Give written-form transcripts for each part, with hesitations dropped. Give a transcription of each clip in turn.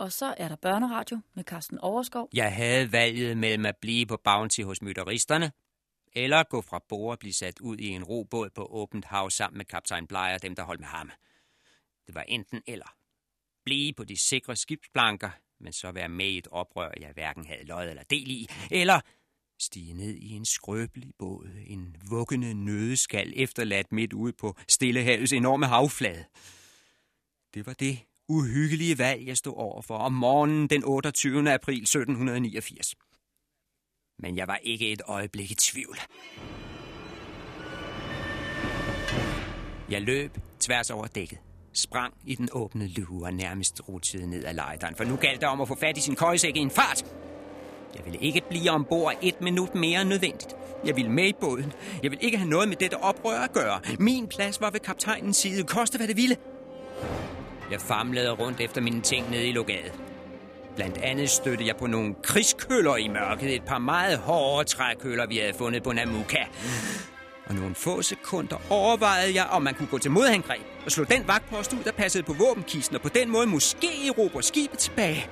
Og så er der børneradio med Carsten Overskov. Jeg havde valget mellem at blive på Bounty hos mytteristerne, eller gå fra bord og blive sat ud i en robåd på åbent hav sammen med kaptajn Bligh og dem, der holdt med ham. Det var enten eller. Blive på de sikre skibsplanker, men så være med i et oprør, jeg hverken havde lod eller del i, eller stige ned i en skrøbelig båd, en vuggende nødeskal efterladt midt ude på Stillehavets enorme havflade. Det var det uhyggelige valg, jeg stod overfor om morgenen den 28. april 1789. Men jeg var ikke et øjeblik i tvivl. Jeg løb tværs over dækket, sprang i den åbne luge og nærmest rutsede ned ad lejderen, for nu galt det om at få fat i sin køjesæk i en fart. Jeg ville ikke blive ombord 1 minut mere end nødvendigt. Jeg ville med i båden. Jeg ville ikke have noget med dette oprør at gøre. Min plads var ved kaptajnens side, koste hvad det ville. Jeg famlede rundt efter mine ting nede i lokalet. Blandt andet støttede jeg på nogle krigskøller i mørket, et par meget hårde trækøller, vi havde fundet på Namuka. Og nogle få sekunder overvejede jeg, om man kunne gå til modangreb og slå den vagtpost ud, der passede på våbenkisten, og på den måde måske erobre skibet tilbage.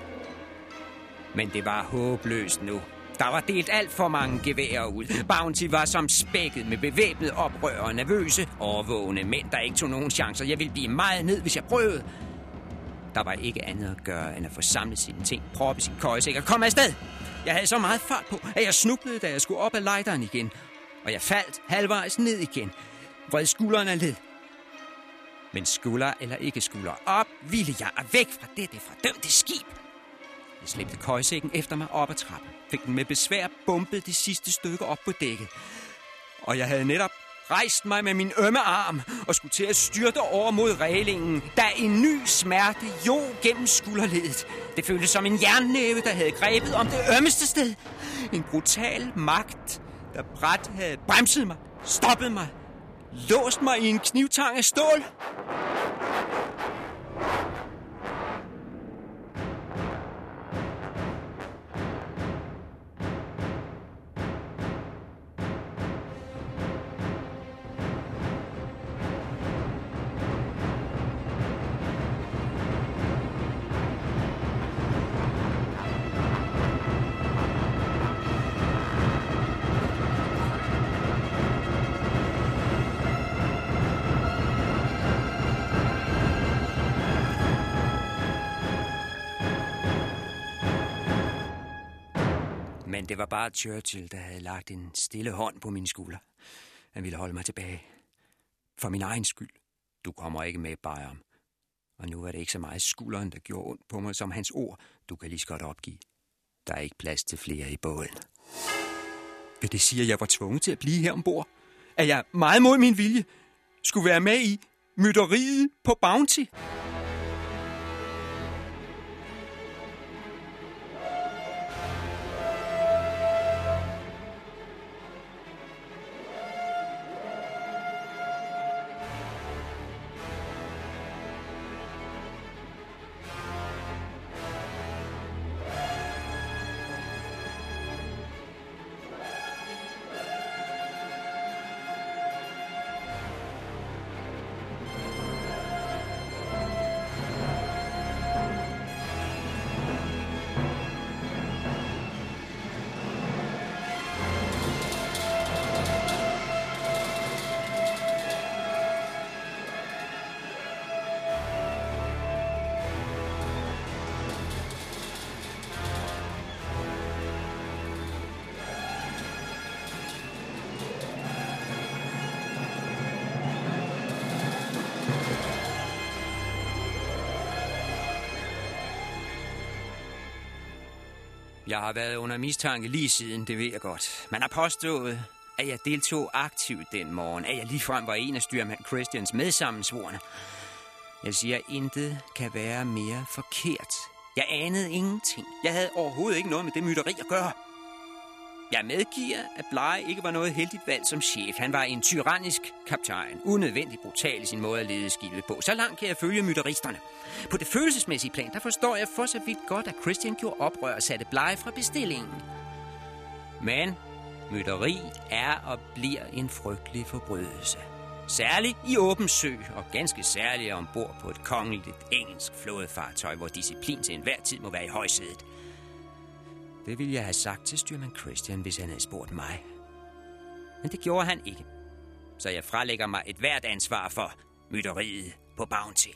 Men det var håbløst nu. Der var delt alt for mange geværer ud. Bounty var som spækket med bevæbnet oprør og nervøse, overvågende mænd, der ikke tog nogen chancer. Jeg ville blive meget ned, hvis jeg prøvede. Der var ikke andet at gøre, end at få samlet sine ting, proppe sin køjesæk og komme afsted. Jeg havde så meget fart på, at jeg snublede, da jeg skulle op ad lejderen igen. Og jeg faldt halvvejs ned igen. Vred skulderen af led. Men skulder eller ikke skulder op, ville jeg og væk fra dette fordømte skib. Jeg slæbte køjesækken efter mig op ad trappen, fik den med besvær bumpet det sidste stykke op på dækket. Og jeg havde netop rejst mig med min ømme arm og skulle til at styrte over mod reglingen, da en ny smerte jog gennem skulderledet. Det føltes som en jernnæve, der havde grebet om det ømmeste sted. En brutal magt, der brat havde bremset mig, stoppet mig, låst mig i en knivtang af stål. Men det var bare Churchill, der havde lagt en stille hånd på min skulder. Han ville holde mig tilbage. For min egen skyld. Du kommer ikke med, Byron. Og nu var det ikke så meget skulderen, der gjorde ondt på mig, som hans ord. Du kan lige så godt opgive. Der er ikke plads til flere i båden. Vil det sige, at jeg var tvunget til at blive her ombord? At jeg meget mod min vilje skulle være med i mytteriet på Bounty? Jeg har været under mistanke lige siden, det ved jeg godt. Man har påstået, at jeg deltog aktivt den morgen, at jeg ligefrem var en af styrmand Christians medsammensvorne. Jeg siger, at intet kan være mere forkert. Jeg anede ingenting. Jeg havde overhovedet ikke noget med det mytteri at gøre. Jeg medgiver, at Bligh ikke var noget heldigt valg som chef. Han var en tyrannisk kaptajn, unødvendigt brutal i sin måde at lede skibet på. Så langt kan jeg følge mytteristerne. På det følelsesmæssige plan, der forstår jeg for så vidt godt, at Christian gjorde oprør og satte Bligh fra bestillingen. Men mytteri er og bliver en frygtelig forbrydelse. Særligt i åben sø, og ganske særligt ombord på et kongeligt engelsk flådefartøj, hvor disciplin til enhver tid må være i højsædet. Det ville jeg have sagt til styrmand Christian, hvis han havde spurgt mig. Men det gjorde han ikke. Så jeg frelægger mig et hvert ansvar for mytteriet på Bounty.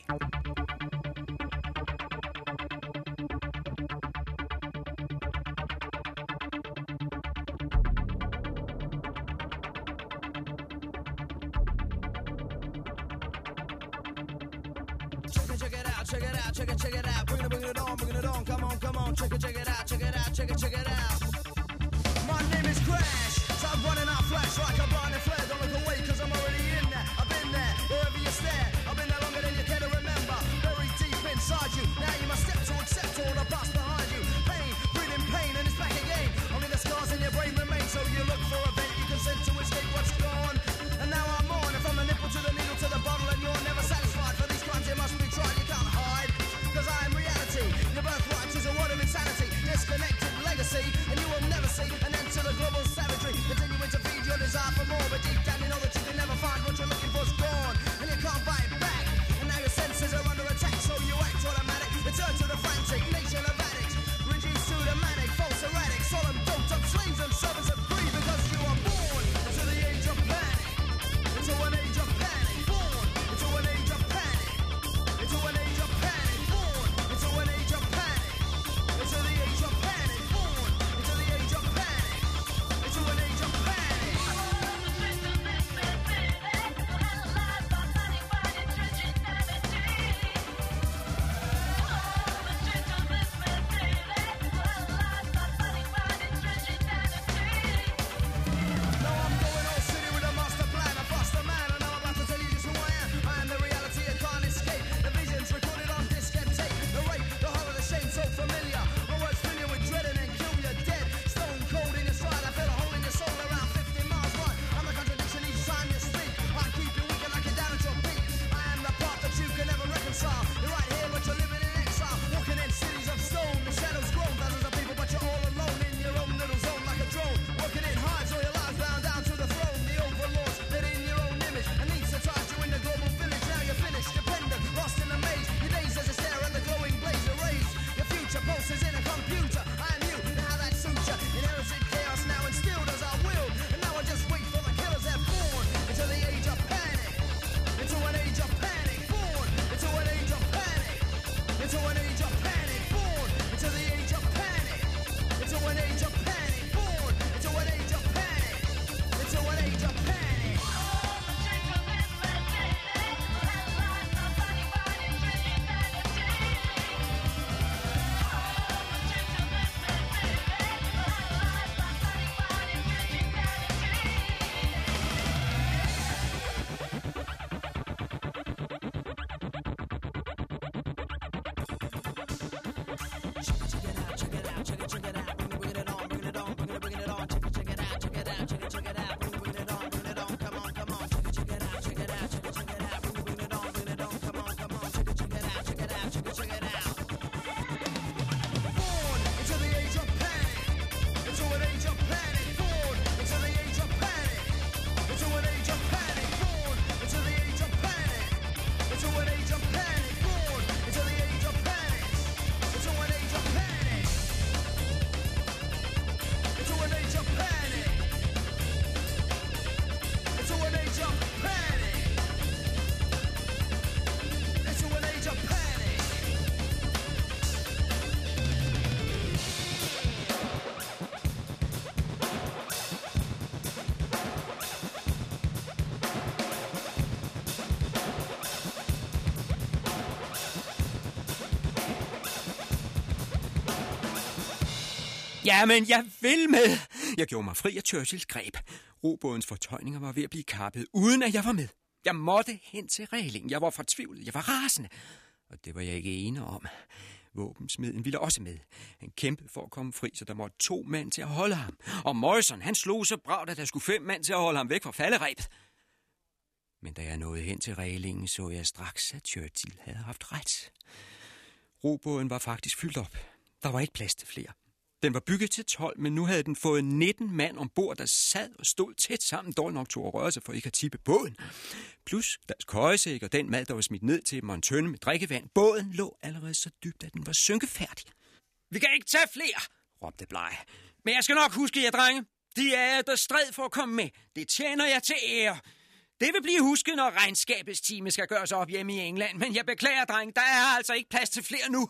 Jamen, jeg vil med! Jeg gjorde mig fri af Churchills greb. Robådens fortøjninger var ved at blive kappet, uden at jeg var med. Jeg måtte hen til reglingen. Jeg var fortvivlet. Jeg var rasende. Og det var jeg ikke ene om. Våbensmeden ville også med. Han kæmpede for at komme fri, så der måtte 2 mand til at holde ham. Og Morrison, han slog så bragt, at der skulle 5 mand til at holde ham væk fra falderebet. Men da jeg nåede hen til reglingen, så jeg straks, at Churchill havde haft ret. Robåden var faktisk fyldt op. Der var ikke plads til flere. Den var bygget til 12, men nu havde den fået 19 mand ombord, der sad og stod tæt sammen, dårlig nok tog at røre sig for ikke at tippe båden. Plus deres køjesæk og den mad, der var smidt ned til dem, og en tønde med drikkevand. Båden lå allerede så dybt, at den var synkefærdig. Vi kan ikke tage flere, råbte Bligh. Men jeg skal nok huske jer, drenge. De er der stræd for at komme med. Det tjener jeg til ære. Det vil blive husket, når regnskabets time skal gøres op hjemme i England. Men jeg beklager, dreng. Der er altså ikke plads til flere nu.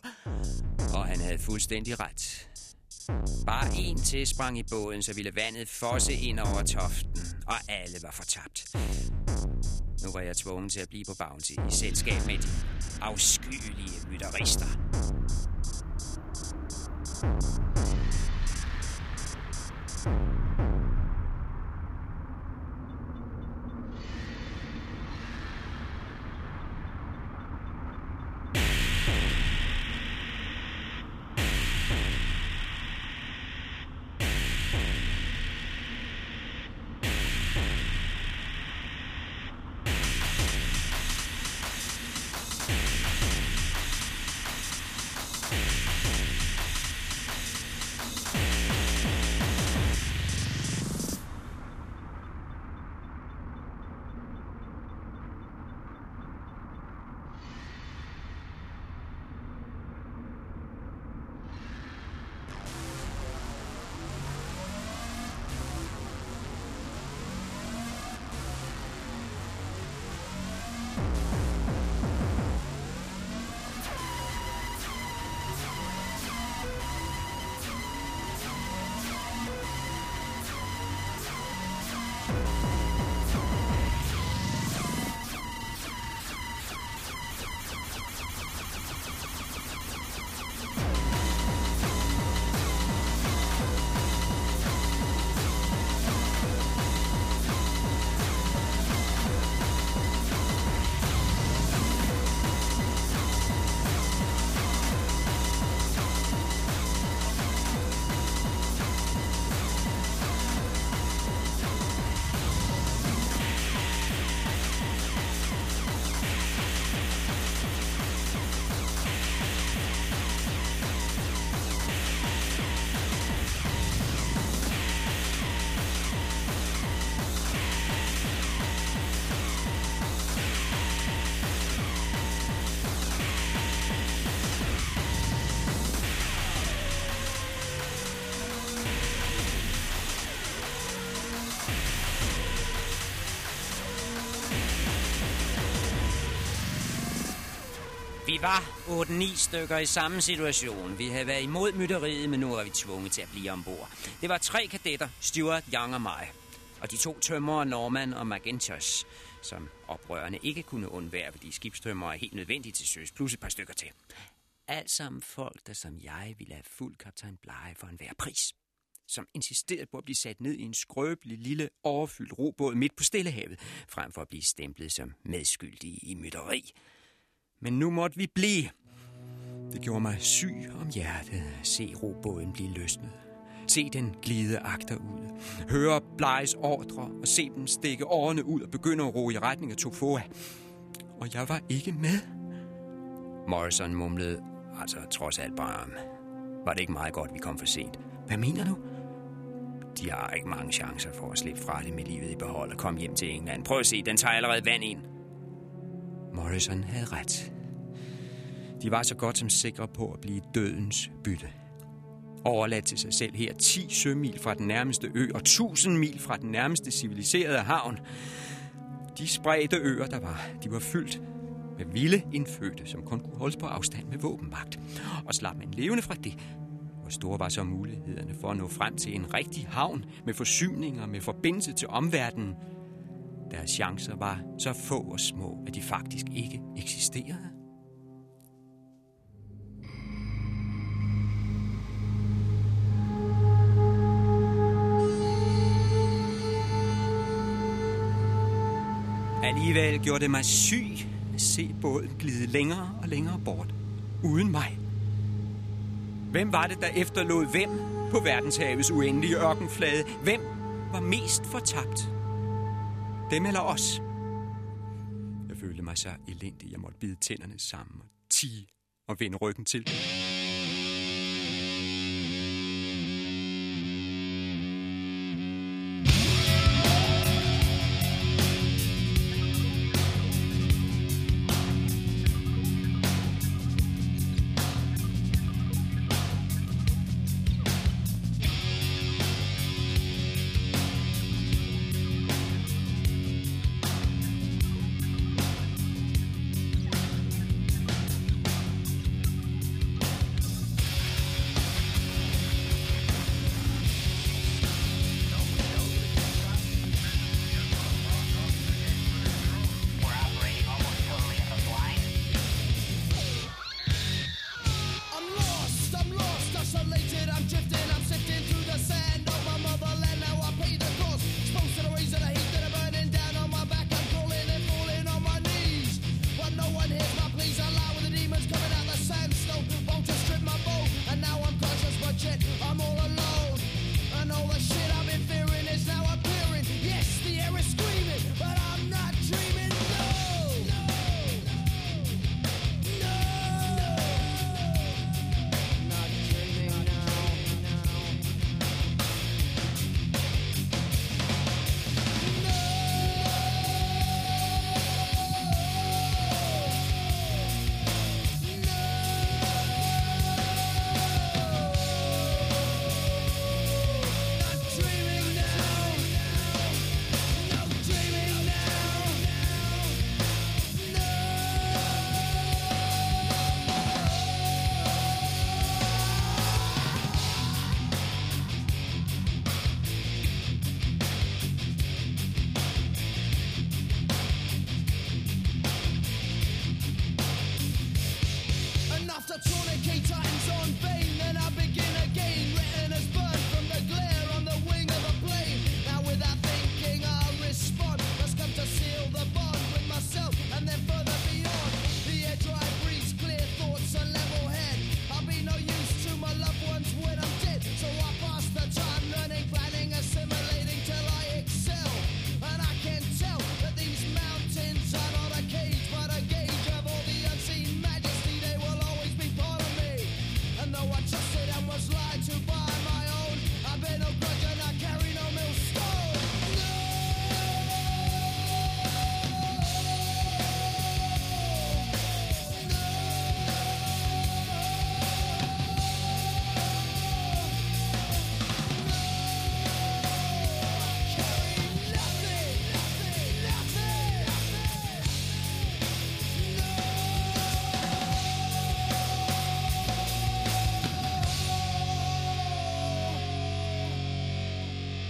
Og han havde fuldstændig ret. Bare en til sprang i båden, så ville vandet fosse ind over toften. Og alle var fortabt. Nu var jeg tvunget til at blive på Bounty i selskab med de afskyelige mytterister. Vi var 8-9 stykker i samme situation. Vi havde været imod mytteriet, men nu var vi tvunget til at blive ombord. Det var 3 kadetter, Stuart, Young og mig. Og de 2 tømrere, Norman og Magentius, som oprørerne ikke kunne undvære, fordi skibstømrere er helt nødvendige til søs, plus et par stykker til. Alt sammen folk, der som jeg ville have fuldt kaptajn Bligh for enhver pris. Som insisterede på at blive sat ned i en skrøbelig, lille, overfyldt robåd midt på Stillehavet, frem for at blive stemplet som medskyldige i mytteri. Men nu måtte vi blive. Det gjorde mig syg om hjertet at se robåden blive løsnet. Se den glide agterud. Høre Blighs ordre og se dem stikke årene ud og begynde at ro i retning af Tofua. Og jeg var ikke med. Morrison mumlede, altså trods alt bare, var det ikke meget godt, vi kom for sent? Hvad mener du? De har ikke mange chancer for at slippe fra det med livet i behold og komme hjem til England. Prøv at se, den tager allerede vand ind. Morrison havde ret. De var så godt som sikre på at blive dødens bytte. Overladt til sig selv her 10 sømil fra den nærmeste ø og 1000 mil fra den nærmeste civiliserede havn. De spredte øer, der var, de var fyldt med vilde indfødte, som kun kunne holdes på afstand med våbenmagt. Og slap man levende fra det, hvor store var så mulighederne for at nå frem til en rigtig havn med forsyninger, med forbindelse til omverdenen. Deres chancer var så få og små, at de faktisk ikke eksisterede. Alligevel gjorde det mig syg at se båden glide længere og længere bort, uden mig. Hvem var det, der efterlod hvem på verdenshavets uendelige ørkenflade? Hvem var mest fortabt? Dem eller os? Jeg følte mig så elendig, jeg måtte bide tænderne sammen og tie og vende ryggen til.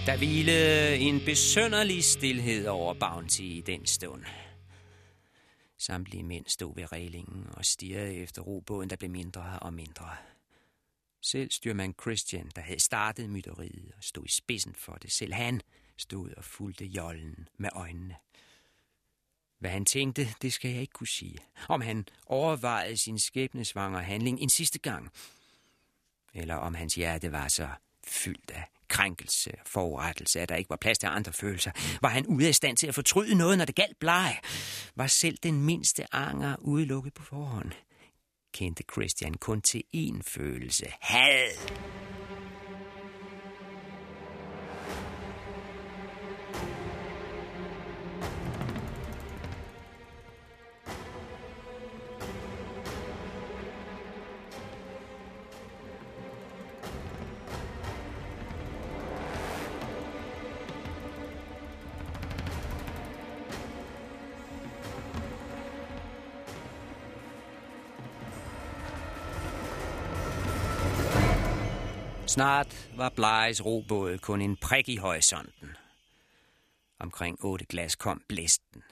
Der hvilede en besynderlig stilhed over Bounty i den stund. Samtlige mænd stod ved reglingen og stirrede efter robåden, der blev mindre og mindre. Selv styrmand Christian, der havde startet mytteriet og stod i spidsen for det, selv han stod og fulgte jollen med øjnene. Hvad han tænkte, det skal jeg ikke kunne sige. Om han overvejede sin skæbnesvangre handling en sidste gang, eller om hans hjerte var så fyldt af krænkelse og forurettelse, at der ikke var plads til andre følelser. Var han ude af stand til at fortryde noget, når det galt Bligh? Var selv den mindste anger udelukket på forhånd? Kendte Christian kun til én følelse. Had! Snart var Blighs robåd kun en prik i horisonten. Omkring 8 glas kom blæsten,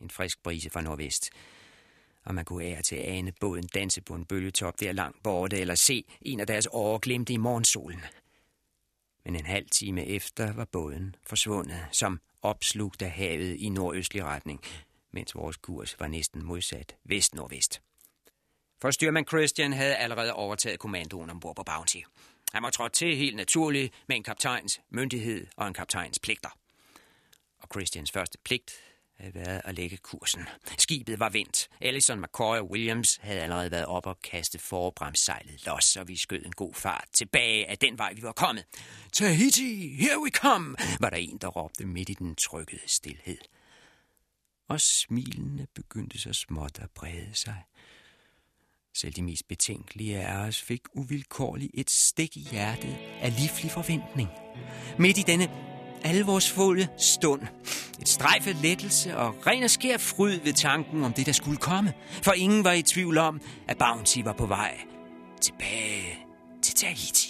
en frisk brise fra nordvest, og man kunne ære til at ane båden danse på en bølgetop der langt borte, eller se en af deres årer glimte i morgensolen. Men en halv time efter var båden forsvundet, som opslugt af havet i nordøstlig retning, mens vores kurs var næsten modsat vest-nordvest. For styrmand Christian havde allerede overtaget kommandoen ombord på Bounty. Han var trådt til helt naturligt med en kaptajns myndighed og en kaptajns pligter. Og Christians første pligt havde været at lægge kursen. Skibet var vendt. Alison McCoy og Williams havde allerede været op og kaste forbremssejlet los, og vi skød en god fart tilbage af den vej, vi var kommet. Tahiti, here we come, var der en, der råbte midt i den trykkede stilhed. Og smilene begyndte så småt at brede sig. Selv de mest betænkelige af os fik uvilkårligt et stik i hjertet af livlig forventning. Midt i denne alvorsfulde stund. Et strejf af lettelse og ren og skær fryd ved tanken om det, der skulle komme. For ingen var i tvivl om, at Bounty var på vej tilbage til Tahiti.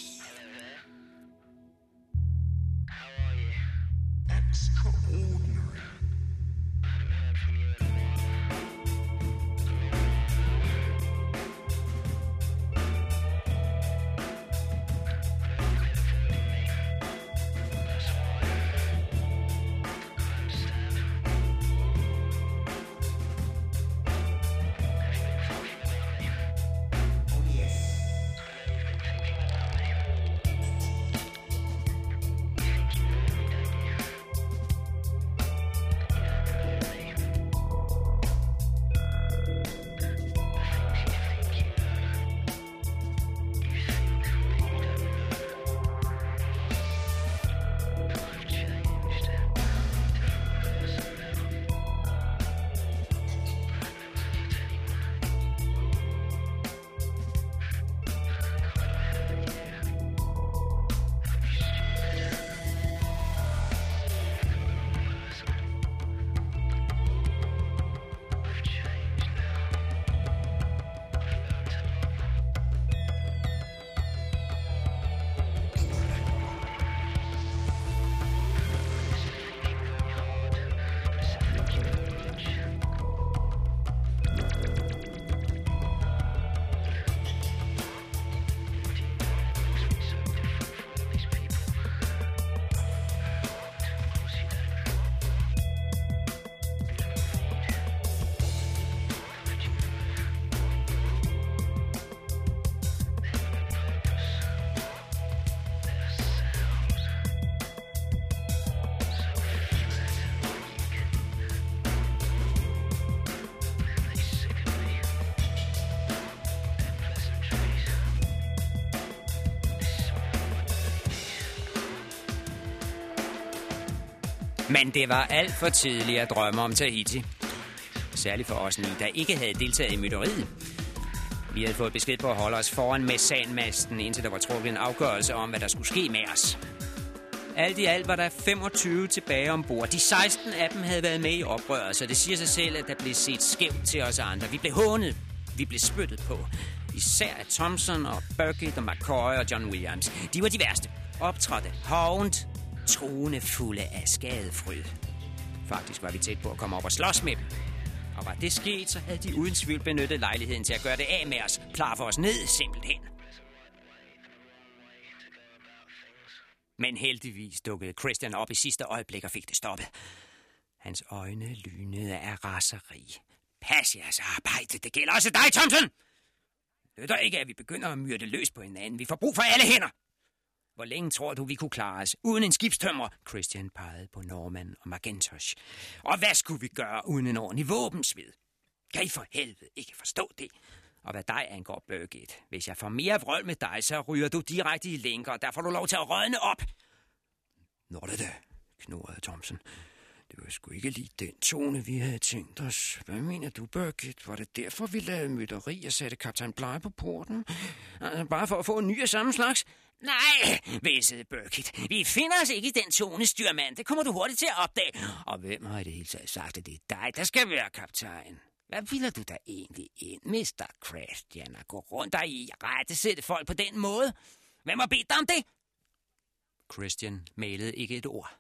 Men det var alt for tidligt at drømme om Tahiti. Særligt for os ni, der ikke havde deltaget i mytteriet. Vi havde fået besked på at holde os foran med sandmasten, indtil der var trukket en afgørelse om, hvad der skulle ske med os. Alt i alt var der 25 tilbage ombord. De 16 af dem havde været med i oprøret, så det siger sig selv, at der blev set skævt til os andre. Vi blev hånet. Vi blev spyttet på. Især af Thompson og Burkitt og McCoy og John Williams. De var de værste. Optrådte hovent. truende fulde af skadefryd. Faktisk var vi tæt på at komme op og slås med dem. Og var det sket, så havde de uden tvivl benyttet lejligheden til at gøre det af med os. Plaffe os ned, simpelthen. Men heldigvis dukkede Christian op i sidste øjeblik og fik det stoppet. Hans øjne lynede af raseri. Pas jeres arbejde, det gælder også dig, Thompson! Nytter ikke, at vi begynder at myrde løs på hinanden. Vi får brug for alle hænder. Hvor længe tror du, vi kunne klare os uden en skibstømrer? Christian pegede på Norman og Magentius. Og hvad skulle vi gøre uden en ordentlig våbensved? Kan I for helvede ikke forstå det? Og hvad dig angår, Burkitt, hvis jeg får mere vrøvl med dig, så ryger du direkte i lænker, og der får du lov til at rødne op. Nå det da, knurrede Thompson. Det var sgu ikke lige den tone, vi havde tænkt os. Hvad mener du, Burkitt? Var det derfor, vi lavede mytteri og satte kaptajn Bligh på porten? Altså, bare for at få en ny af samme slags? Nej, væsede Burkitt. Vi finder os ikke i den tone, styrmand. Det kommer du hurtigt til at opdage. Og hvem har i det hele taget sagt, at det er dig, der skal være kaptajn? Hvad bilder du da egentlig ind, Mr. Christian, at gå rundt der i rettesætte folk på den måde? Hvem har bedt dig om det? Christian malede ikke et ord.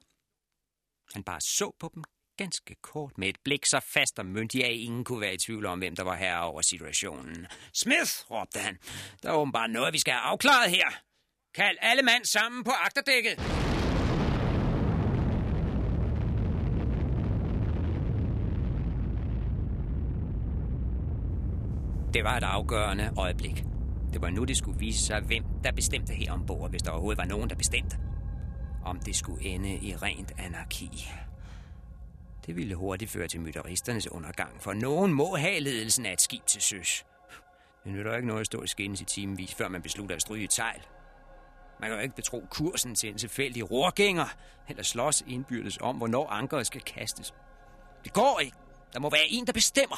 Han bare så på dem ganske kort med et blik så fast og myndig, at ingen kunne være i tvivl om, hvem der var herre over situationen. Smith, råbte han. Der er åbenbart noget, vi skal have afklaret her. Kald alle mand sammen på agterdækket. Det var et afgørende øjeblik. Det var nu, det skulle vise sig, hvem der bestemte her ombord, hvis der overhovedet var nogen, der bestemte. Om det skulle ende i rent anarki. Det ville hurtigt føre til myteristernes undergang, for nogen må have ledelsen af et skib til søs. Det nytter ikke noget at stå i skinnes i timevis, før man beslutter at stryge et sejl. Man kan jo ikke betro kursen til en tilfældig rorgænger, eller slås indbyrdes om, hvornår ankeret skal kastes. Det går ikke. Der må være en, der bestemmer.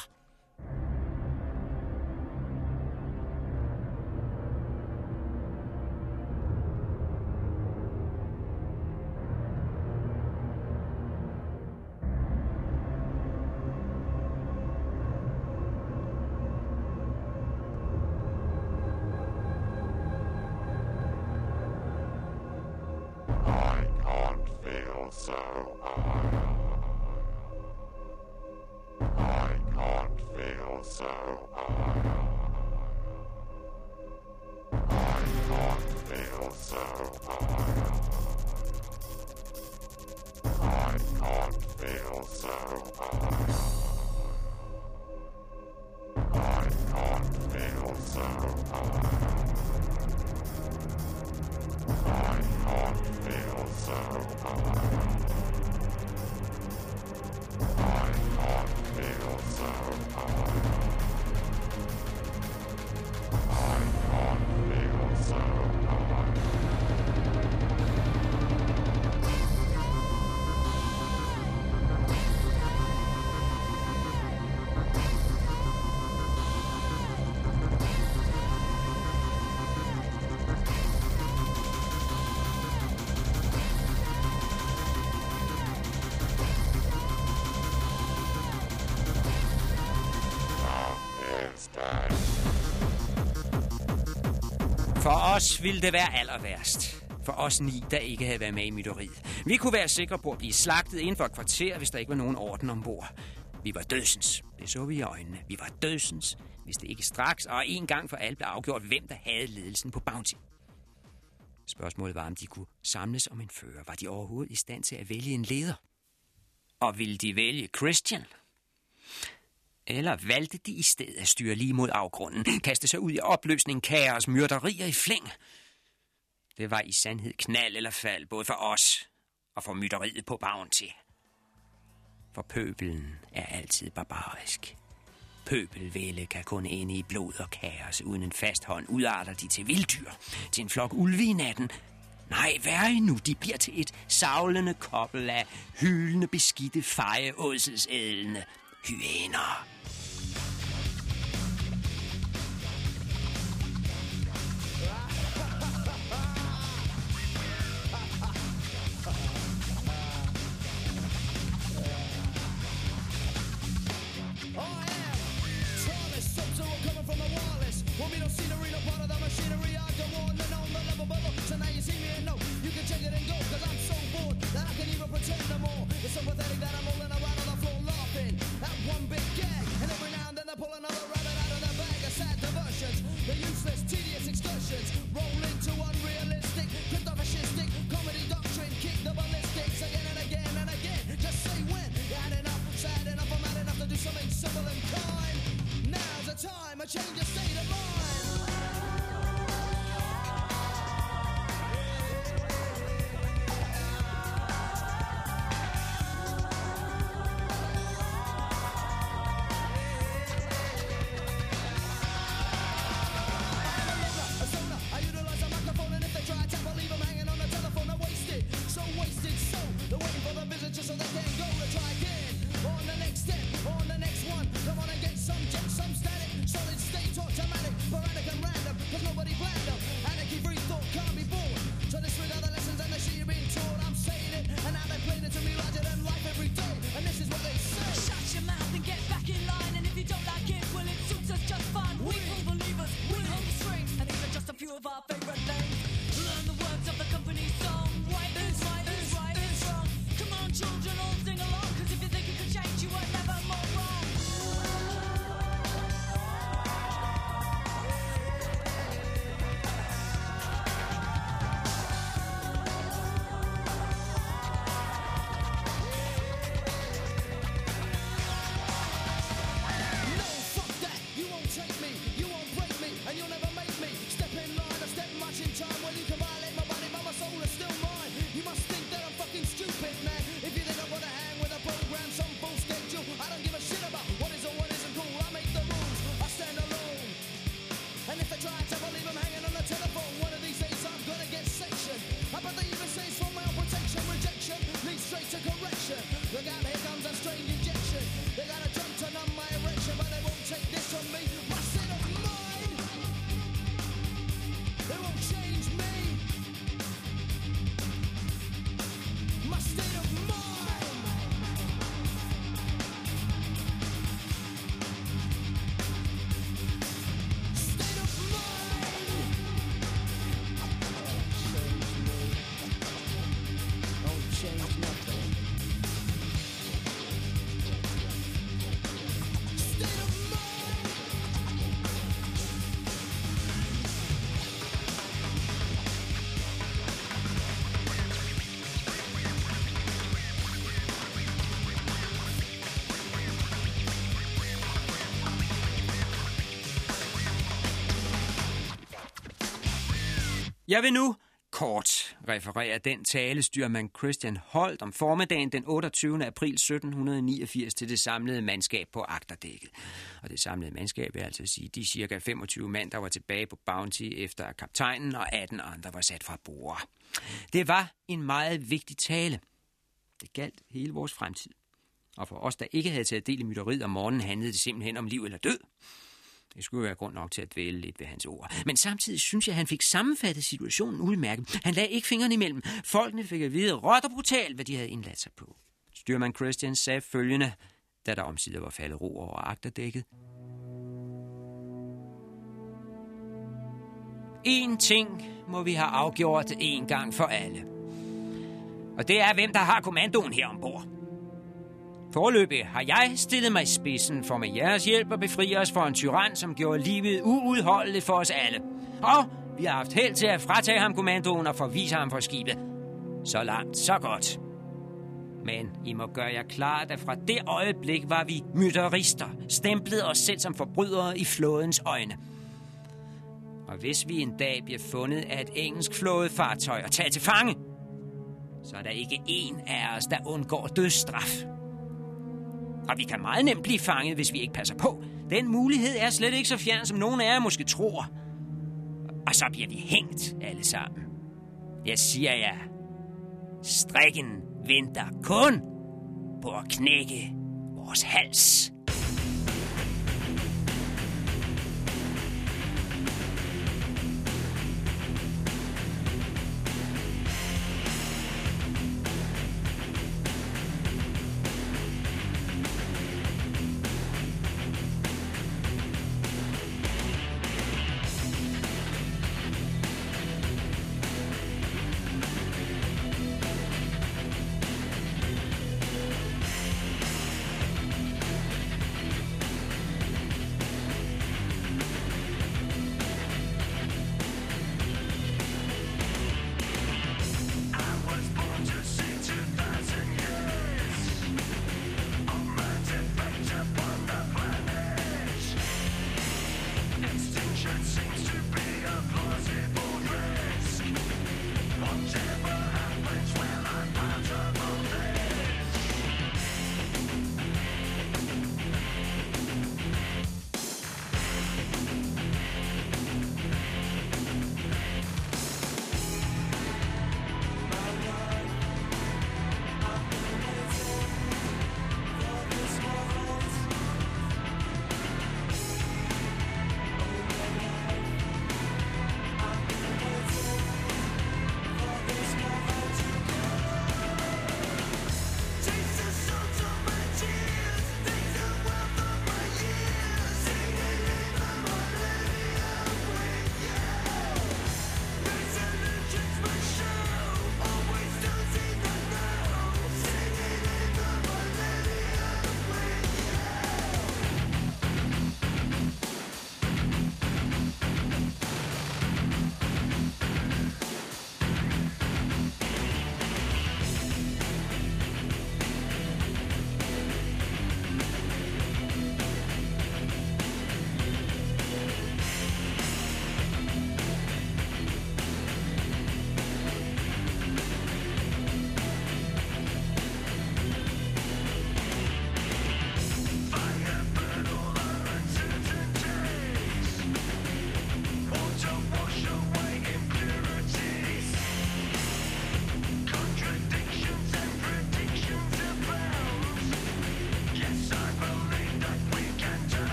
For os ville det være allerværst. For os 9, der ikke havde været med i mytteriet. Vi kunne være sikre på at blive slagtet inden for et kvarter, hvis der ikke var nogen orden ombord. Vi var dødsens. Det så vi i øjnene. Vi var dødsens, hvis det ikke straks og en gang for alle blev afgjort, hvem der havde ledelsen på Bounty. Spørgsmålet var, om de kunne samles om en fører. Var de overhovedet i stand til at vælge en leder? Og ville de vælge Christian? Eller valgte de i stedet at styre lige mod afgrunden, kaste sig ud i opløsning, kaos, myrderier i flæng? Det var i sandhed knald eller fald, både for os og for myrderiet på Bounty. For pøbelen er altid barbarisk. Pøbelvælde kan kun ende i blod og kaos. Uden en fast hånd udarter de til vilddyr, til en flok ulve i natten. Nej, værre endnu, de bliver til et savlende kobbel af hylende, beskidte, feje ådselsædlende hyæner. So now you see me and know you can check it and go, cause I'm so bored. Jeg vil nu kort referere den tale, styrmand Christian holdt om formiddagen den 28. april 1789 til det samlede mandskab på agterdækket. Og det samlede mandskab vil altså sige de cirka 25 mand, der var tilbage på Bounty efter kaptajnen, og 18 andre var sat fra bord. Det var en meget vigtig tale. Det galt hele vores fremtid. Og for os, der ikke havde taget del i mytteriet om morgenen, handlede det simpelthen om liv eller død. Det skulle være grund nok til at dvæle lidt ved hans ord. Men samtidig synes jeg, at han fik sammenfattet situationen udmærket. Han lagde ikke fingrene imellem. Folkene fik at vide råt og brutalt, hvad de havde indladt sig på. Styrmand Christian sagde følgende, da der omsider var faldet ro over agterdækket. En ting må vi have afgjort en gang for alle. Og det er, hvem der har kommandoen her ombord. Foreløbig har jeg stillet mig i spidsen for med jeres hjælp at befri os fra en tyran, som gjorde livet uudholdeligt for os alle. Og vi har haft held til at fratage ham kommandoen og forvise ham fra skibet. Så langt, så godt. Men I må gøre jer klart, at fra det øjeblik var vi mytterister, stemplede os selv som forbrydere i flådens øjne. Og hvis vi en dag bliver fundet af et engelsk flådefartøj og taget til fange, så er der ikke én af os, der undgår dødsstraf. Og vi kan meget nemt blive fanget, hvis vi ikke passer på. Den mulighed er slet ikke så fjern, som nogen af jer måske tror. Og så bliver vi hængt alle sammen. Jeg siger jer, strikken venter kun på at knække vores hals.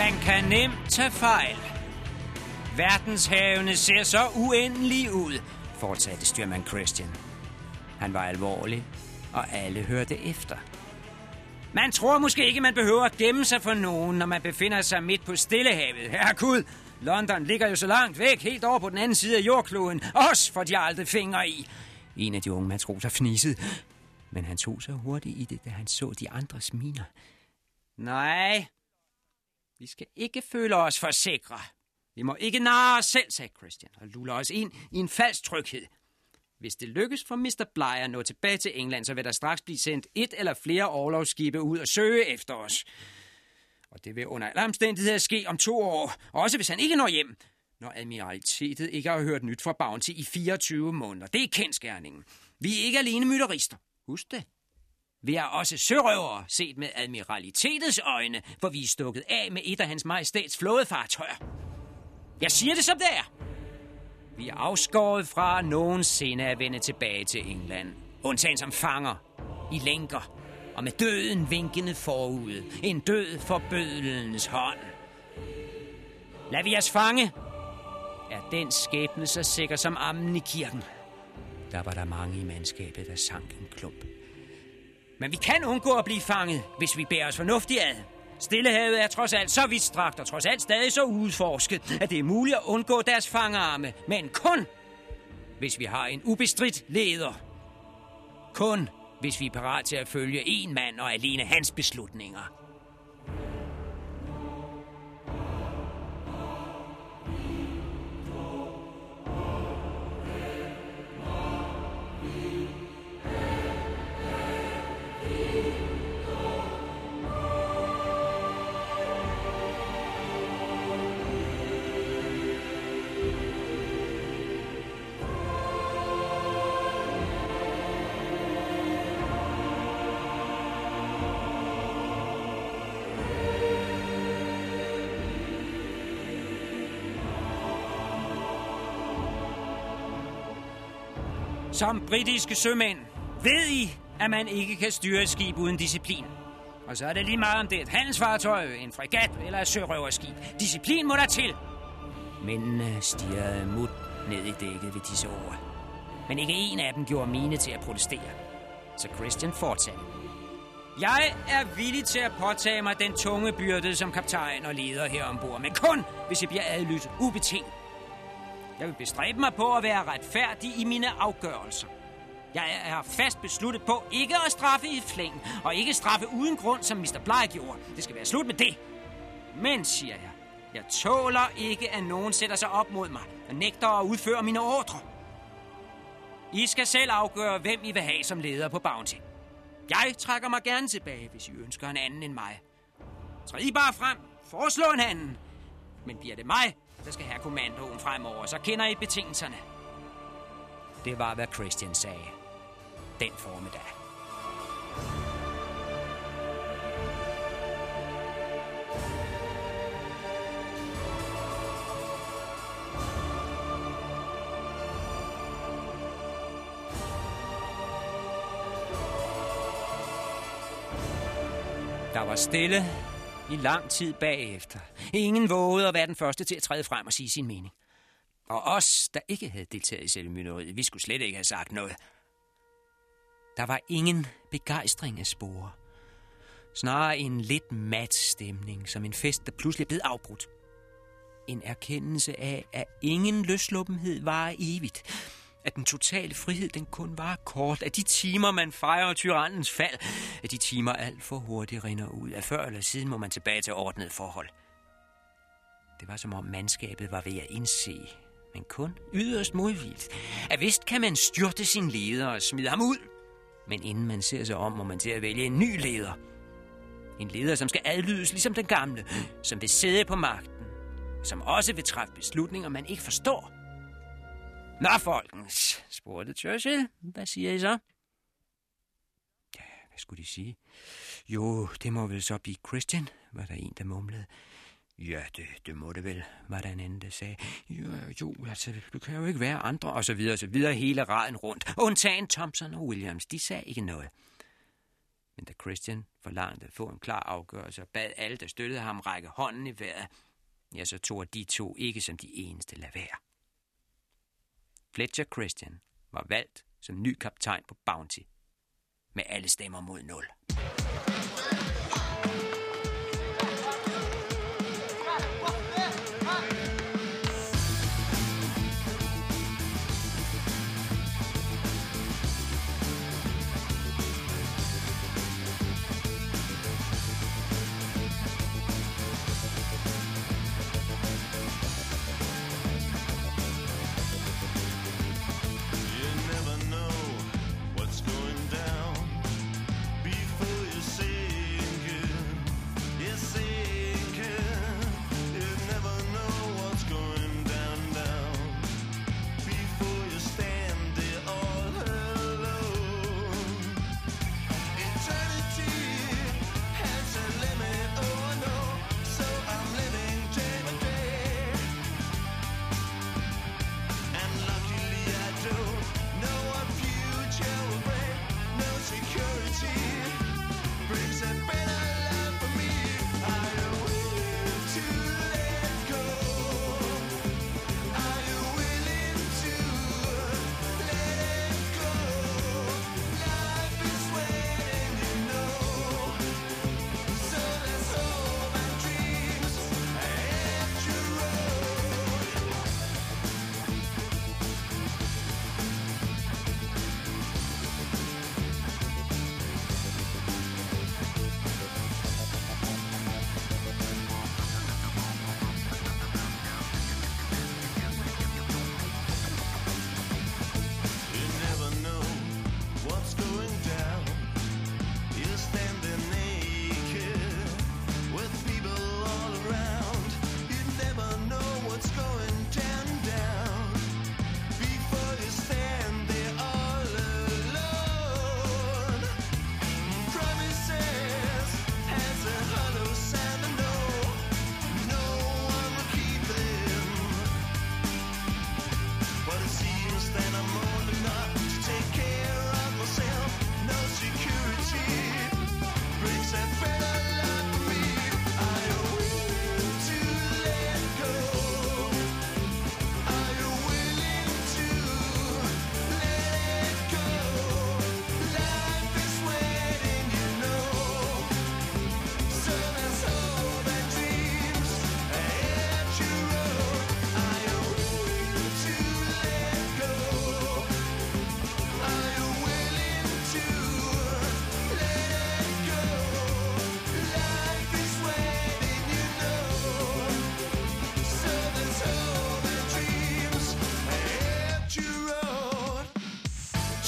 Man kan nemt tage fejl. Verdenshavene ser så uendelige ud, fortsatte styrmand Christian. Han var alvorlig, og alle hørte efter. Man tror måske ikke, man behøver at gemme sig for nogen, når man befinder sig midt på Stillehavet. Herregud, London ligger jo så langt væk, helt over på den anden side af jordkloden. Også får de aldrig fingre i. En af de unge matroser fnissede, men han tog så hurtigt i det, da han så de andres miner. Nej, vi skal ikke føle os for sikre. Vi må ikke narre os selv, sagde Christian, og lulle os ind i en falsk tryghed. Hvis det lykkes for Mr. Bligh at nå tilbage til England, så vil der straks blive sendt et eller flere orlogsskibe ud og søge efter os. Og det vil under alle omstændigheder ske om 2 år, også hvis han ikke når hjem, når admiralitetet ikke har hørt nyt fra Bounty i 24 måneder. Det er kendsgerningen. Vi er ikke alene myterister. Husk det. Vi er også sørøvere, set med admiralitetets øjne, for vi er stukket af med et af hans majestæts flådefartøjer. Jeg siger det som det er. Vi er afskåret fra nogensinde at vende tilbage til England. Undtagen som fanger, i lænker, og med døden vinkende forude. En død for bødelens hånd. Lad vi os fange, er den skæbne så sikker som ammen i kirken. Der var der mange i mandskabet, der sank en klump. Men vi kan undgå at blive fanget, hvis vi bærer os fornuftigt ad. Stillehavet er trods alt så vidtstrakt og trods alt stadig så udforsket, at det er muligt at undgå deres fangerarme. Men kun, hvis vi har en ubestridt leder. Kun, hvis vi er parat til at følge én mand og alene hans beslutninger. Som britiske sømænd ved I, at man ikke kan styre et skib uden disciplin. Og så er det lige meget om det er et handelsfartøj, en fregat eller et sørøverskib. Disciplin må der til. Mændene stirrede mut ned i dækket ved disse ord. Men ikke en af dem gjorde mine til at protestere. Så Christian fortsatte. Jeg er villig til at påtage mig den tunge byrde som kaptajn og leder her ombord. Men kun, hvis jeg bliver adlydt ubetinget. Jeg vil bestræbe mig på at være retfærdig i mine afgørelser. Jeg er fast besluttet på ikke at straffe i flæng, og ikke straffe uden grund, som Mr. Bligh gjorde. Det skal være slut med det. Men, siger jeg tåler ikke, at nogen sætter sig op mod mig og nægter at udføre mine ordre. I skal selv afgøre, hvem I vil have som leder på Bounty. Jeg trækker mig gerne tilbage, hvis I ønsker en anden end mig. Træd I bare frem. Foreslå en anden. Men bliver det mig, der skal have kommandoen fremover, så kender I betingelserne. Det var, hvad Christian sagde den formiddag. Der var stille i lang tid bagefter. Ingen vågede at være den første til at træde frem og sige sin mening. Og os, der ikke havde deltaget i selve mødet, vi skulle slet ikke have sagt noget. Der var ingen begejstring at spore. Snarere en lidt mat stemning, som en fest, der pludselig blev afbrudt. En erkendelse af, at ingen løsluppenhed varer evigt. At den totale frihed, den kun var kort. At de timer, man fejrer tyrannens fald. At de timer alt for hurtigt rinder ud. At før eller siden må man tilbage til ordnet forhold. Det var som om mandskabet var ved at indse, men kun yderst modvildt. At vist kan man styrte sin leder og smide ham ud. Men inden man ser sig om, må man til at vælge en ny leder. En leder, som skal adlydes ligesom den gamle. Som vil sidde på magten. Som også vil træffe beslutninger, man ikke forstår. Nå, folkens, spurgte Churchill. Hvad siger I så? Ja, hvad skulle de sige? Jo, det må vel så blive Christian, var der en, der mumlede. Ja, det må det vel, var der en anden, der sagde. Jo, altså, det kan jo ikke være andre, og så videre, hele raden rundt. Undtagen Thompson og Williams, de sagde ikke noget. Men da Christian forlangte at få en klar afgørelse og bad alle, der støttede ham, række hånden i vejret, ja, så tog de to ikke som de eneste lade være. Fletcher Christian var valgt som ny kaptajn på Bounty, med alle stemmer mod 0.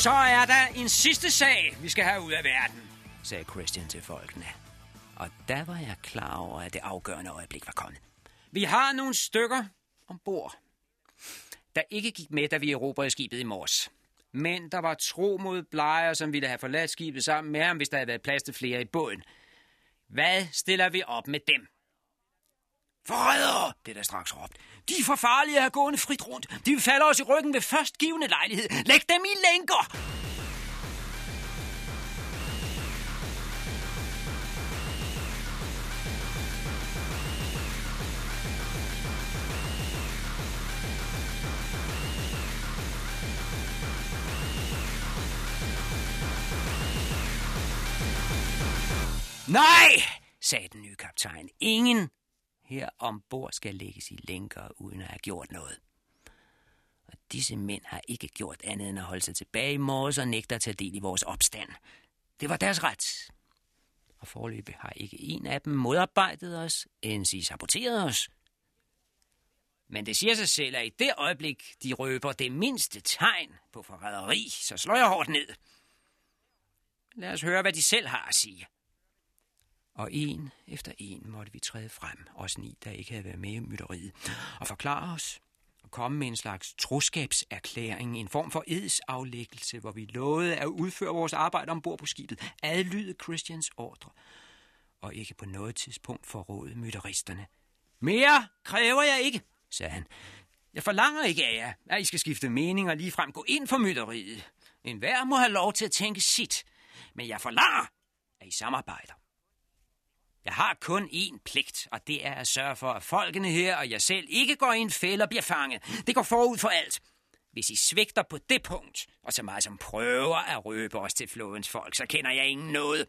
Så er der en sidste sag, vi skal have ud af verden, sagde Christian til folkene. Og der var jeg klar over, at det afgørende øjeblik var kommet. Vi har nogle stykker ombord, der ikke gik med, da vi erobrede skibet i morges. Men der var tro mod Bligh, som ville have forladt skibet sammen med ham, hvis der havde været plads til flere i båden. Hvad stiller vi op med dem? Forrædere, blev der straks råbt. De er for farlige at have gående frit rundt. De falder os i ryggen ved førstgivende lejlighed. Læg dem i lænker! Nej, sagde den nye kaptajn. Ingen her ombord skal lægges i lænker, uden at have gjort noget. Og disse mænd har ikke gjort andet end at holde sig tilbage i morges og nægter at tage del i vores opstand. Det var deres ret. Og forløbet har ikke en af dem modarbejdet os, endsige saboteret os. Men det siger sig selv, at i det øjeblik, de røber det mindste tegn på forræderi, så slår jeg hårdt ned. Lad os høre, hvad de selv har at sige. Og en efter en måtte vi træde frem, os ni, der ikke havde været med i mytteriet, og forklare os og komme med en slags troskabserklæring, en form for edsaflæggelse, hvor vi lovede at udføre vores arbejde ombord på skibet, adlyde Christians ordre, og ikke på noget tidspunkt forråde mytteristerne. Mere kræver jeg ikke, sagde han. Jeg forlanger ikke af jer, at I skal skifte mening og ligefrem gå ind for mytteriet. Enhver må have lov til at tænke sit, men jeg forlanger, at I samarbejder. Jeg har kun én pligt, og det er at sørge for, at folkene her og jeg selv ikke går i en fælde og bliver fanget. Det går forud for alt. Hvis I svigter på det punkt, og så meget som prøver at røbe os til flådens folk, så kender jeg ingen noget.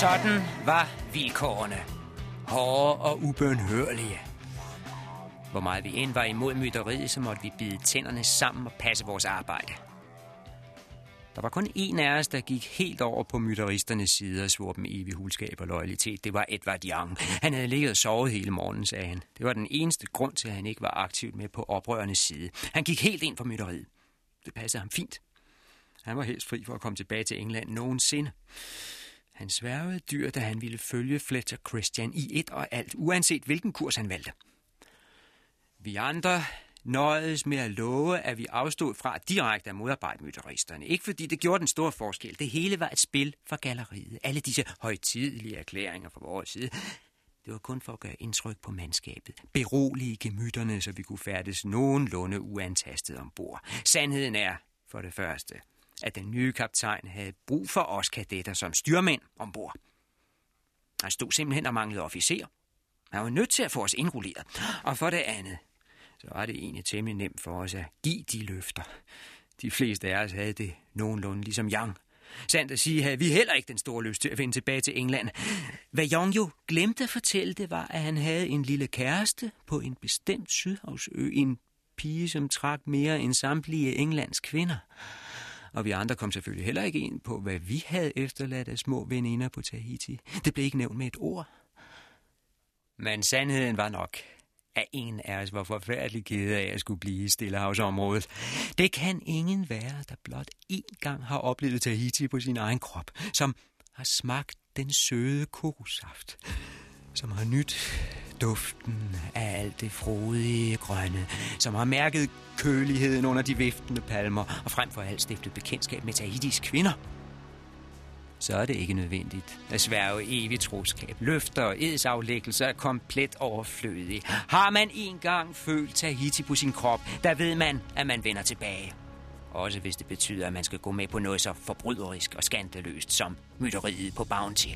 Sådan var vilkårene. Hårde og ubønhørlige. Hvor meget vi end var imod mytteriet, så måtte vi bide tænderne sammen og passe vores arbejde. Der var kun én af os, der gik helt over på mytteristernes side og svor dem evig hulskab og loyalitet. Det var Edward Young. Han havde ligget og sovet hele morgenen, sagde han. Det var den eneste grund til, at han ikke var aktivt med på oprørernes side. Han gik helt ind for mytteriet. Det passede ham fint. Han var helst fri for at komme tilbage til England nogensinde. Han sværgede dyrt, da han ville følge Fletcher Christian i et og alt, uanset hvilken kurs han valgte. Vi andre nøjedes med at love, at vi afstod fra direkte at modarbejde mytteristerne. Ikke fordi det gjorde den store forskel. Det hele var et spil for galleriet. Alle disse højtidelige erklæringer fra vores side. Det var kun for at gøre indtryk på mandskabet. Berolige gemytterne, så vi kunne færdes nogenlunde uantastet ombord. Sandheden er, for det første, at den nye kaptajn havde brug for os kadetter som styrmænd ombord. Han stod simpelthen og manglede officerer. Han var nødt til at få os indrulleret. Og for det andet, så var det egentlig temmelig nemt for os at give de løfter. De fleste af os havde det nogenlunde ligesom Young. Sandt at sige, havde vi heller ikke den store lyst til at vende tilbage til England. Hvad Young jo glemte at fortælle, det var, at han havde en lille kæreste på en bestemt sydhavsø. En pige, som trak mere end samtlige Englands kvinder. Og vi andre kom selvfølgelig heller ikke ind på, hvad vi havde efterladt af små veninder på Tahiti. Det blev ikke nævnt med et ord. Men sandheden var nok, at ingen af os var forfærdelig kede af at skulle blive i Stillehavsområdet. Det kan ingen være, der blot én gang har oplevet Tahiti på sin egen krop, som har smagt den søde kokossaft, som har nydt duften af alt det frodige grønne, som har mærket køligheden under de viftende palmer og frem for alt stiftet bekendtskab med Tahitis kvinder. Så er det ikke nødvendigt at sværge evigt troskab. Løfter og edsaflæggelser er komplet overflødige. Har man engang følt Tahiti på sin krop, der ved man, at man vender tilbage. Også hvis det betyder, at man skal gå med på noget så forbryderisk og skandaløst som mytteriet på Bounty.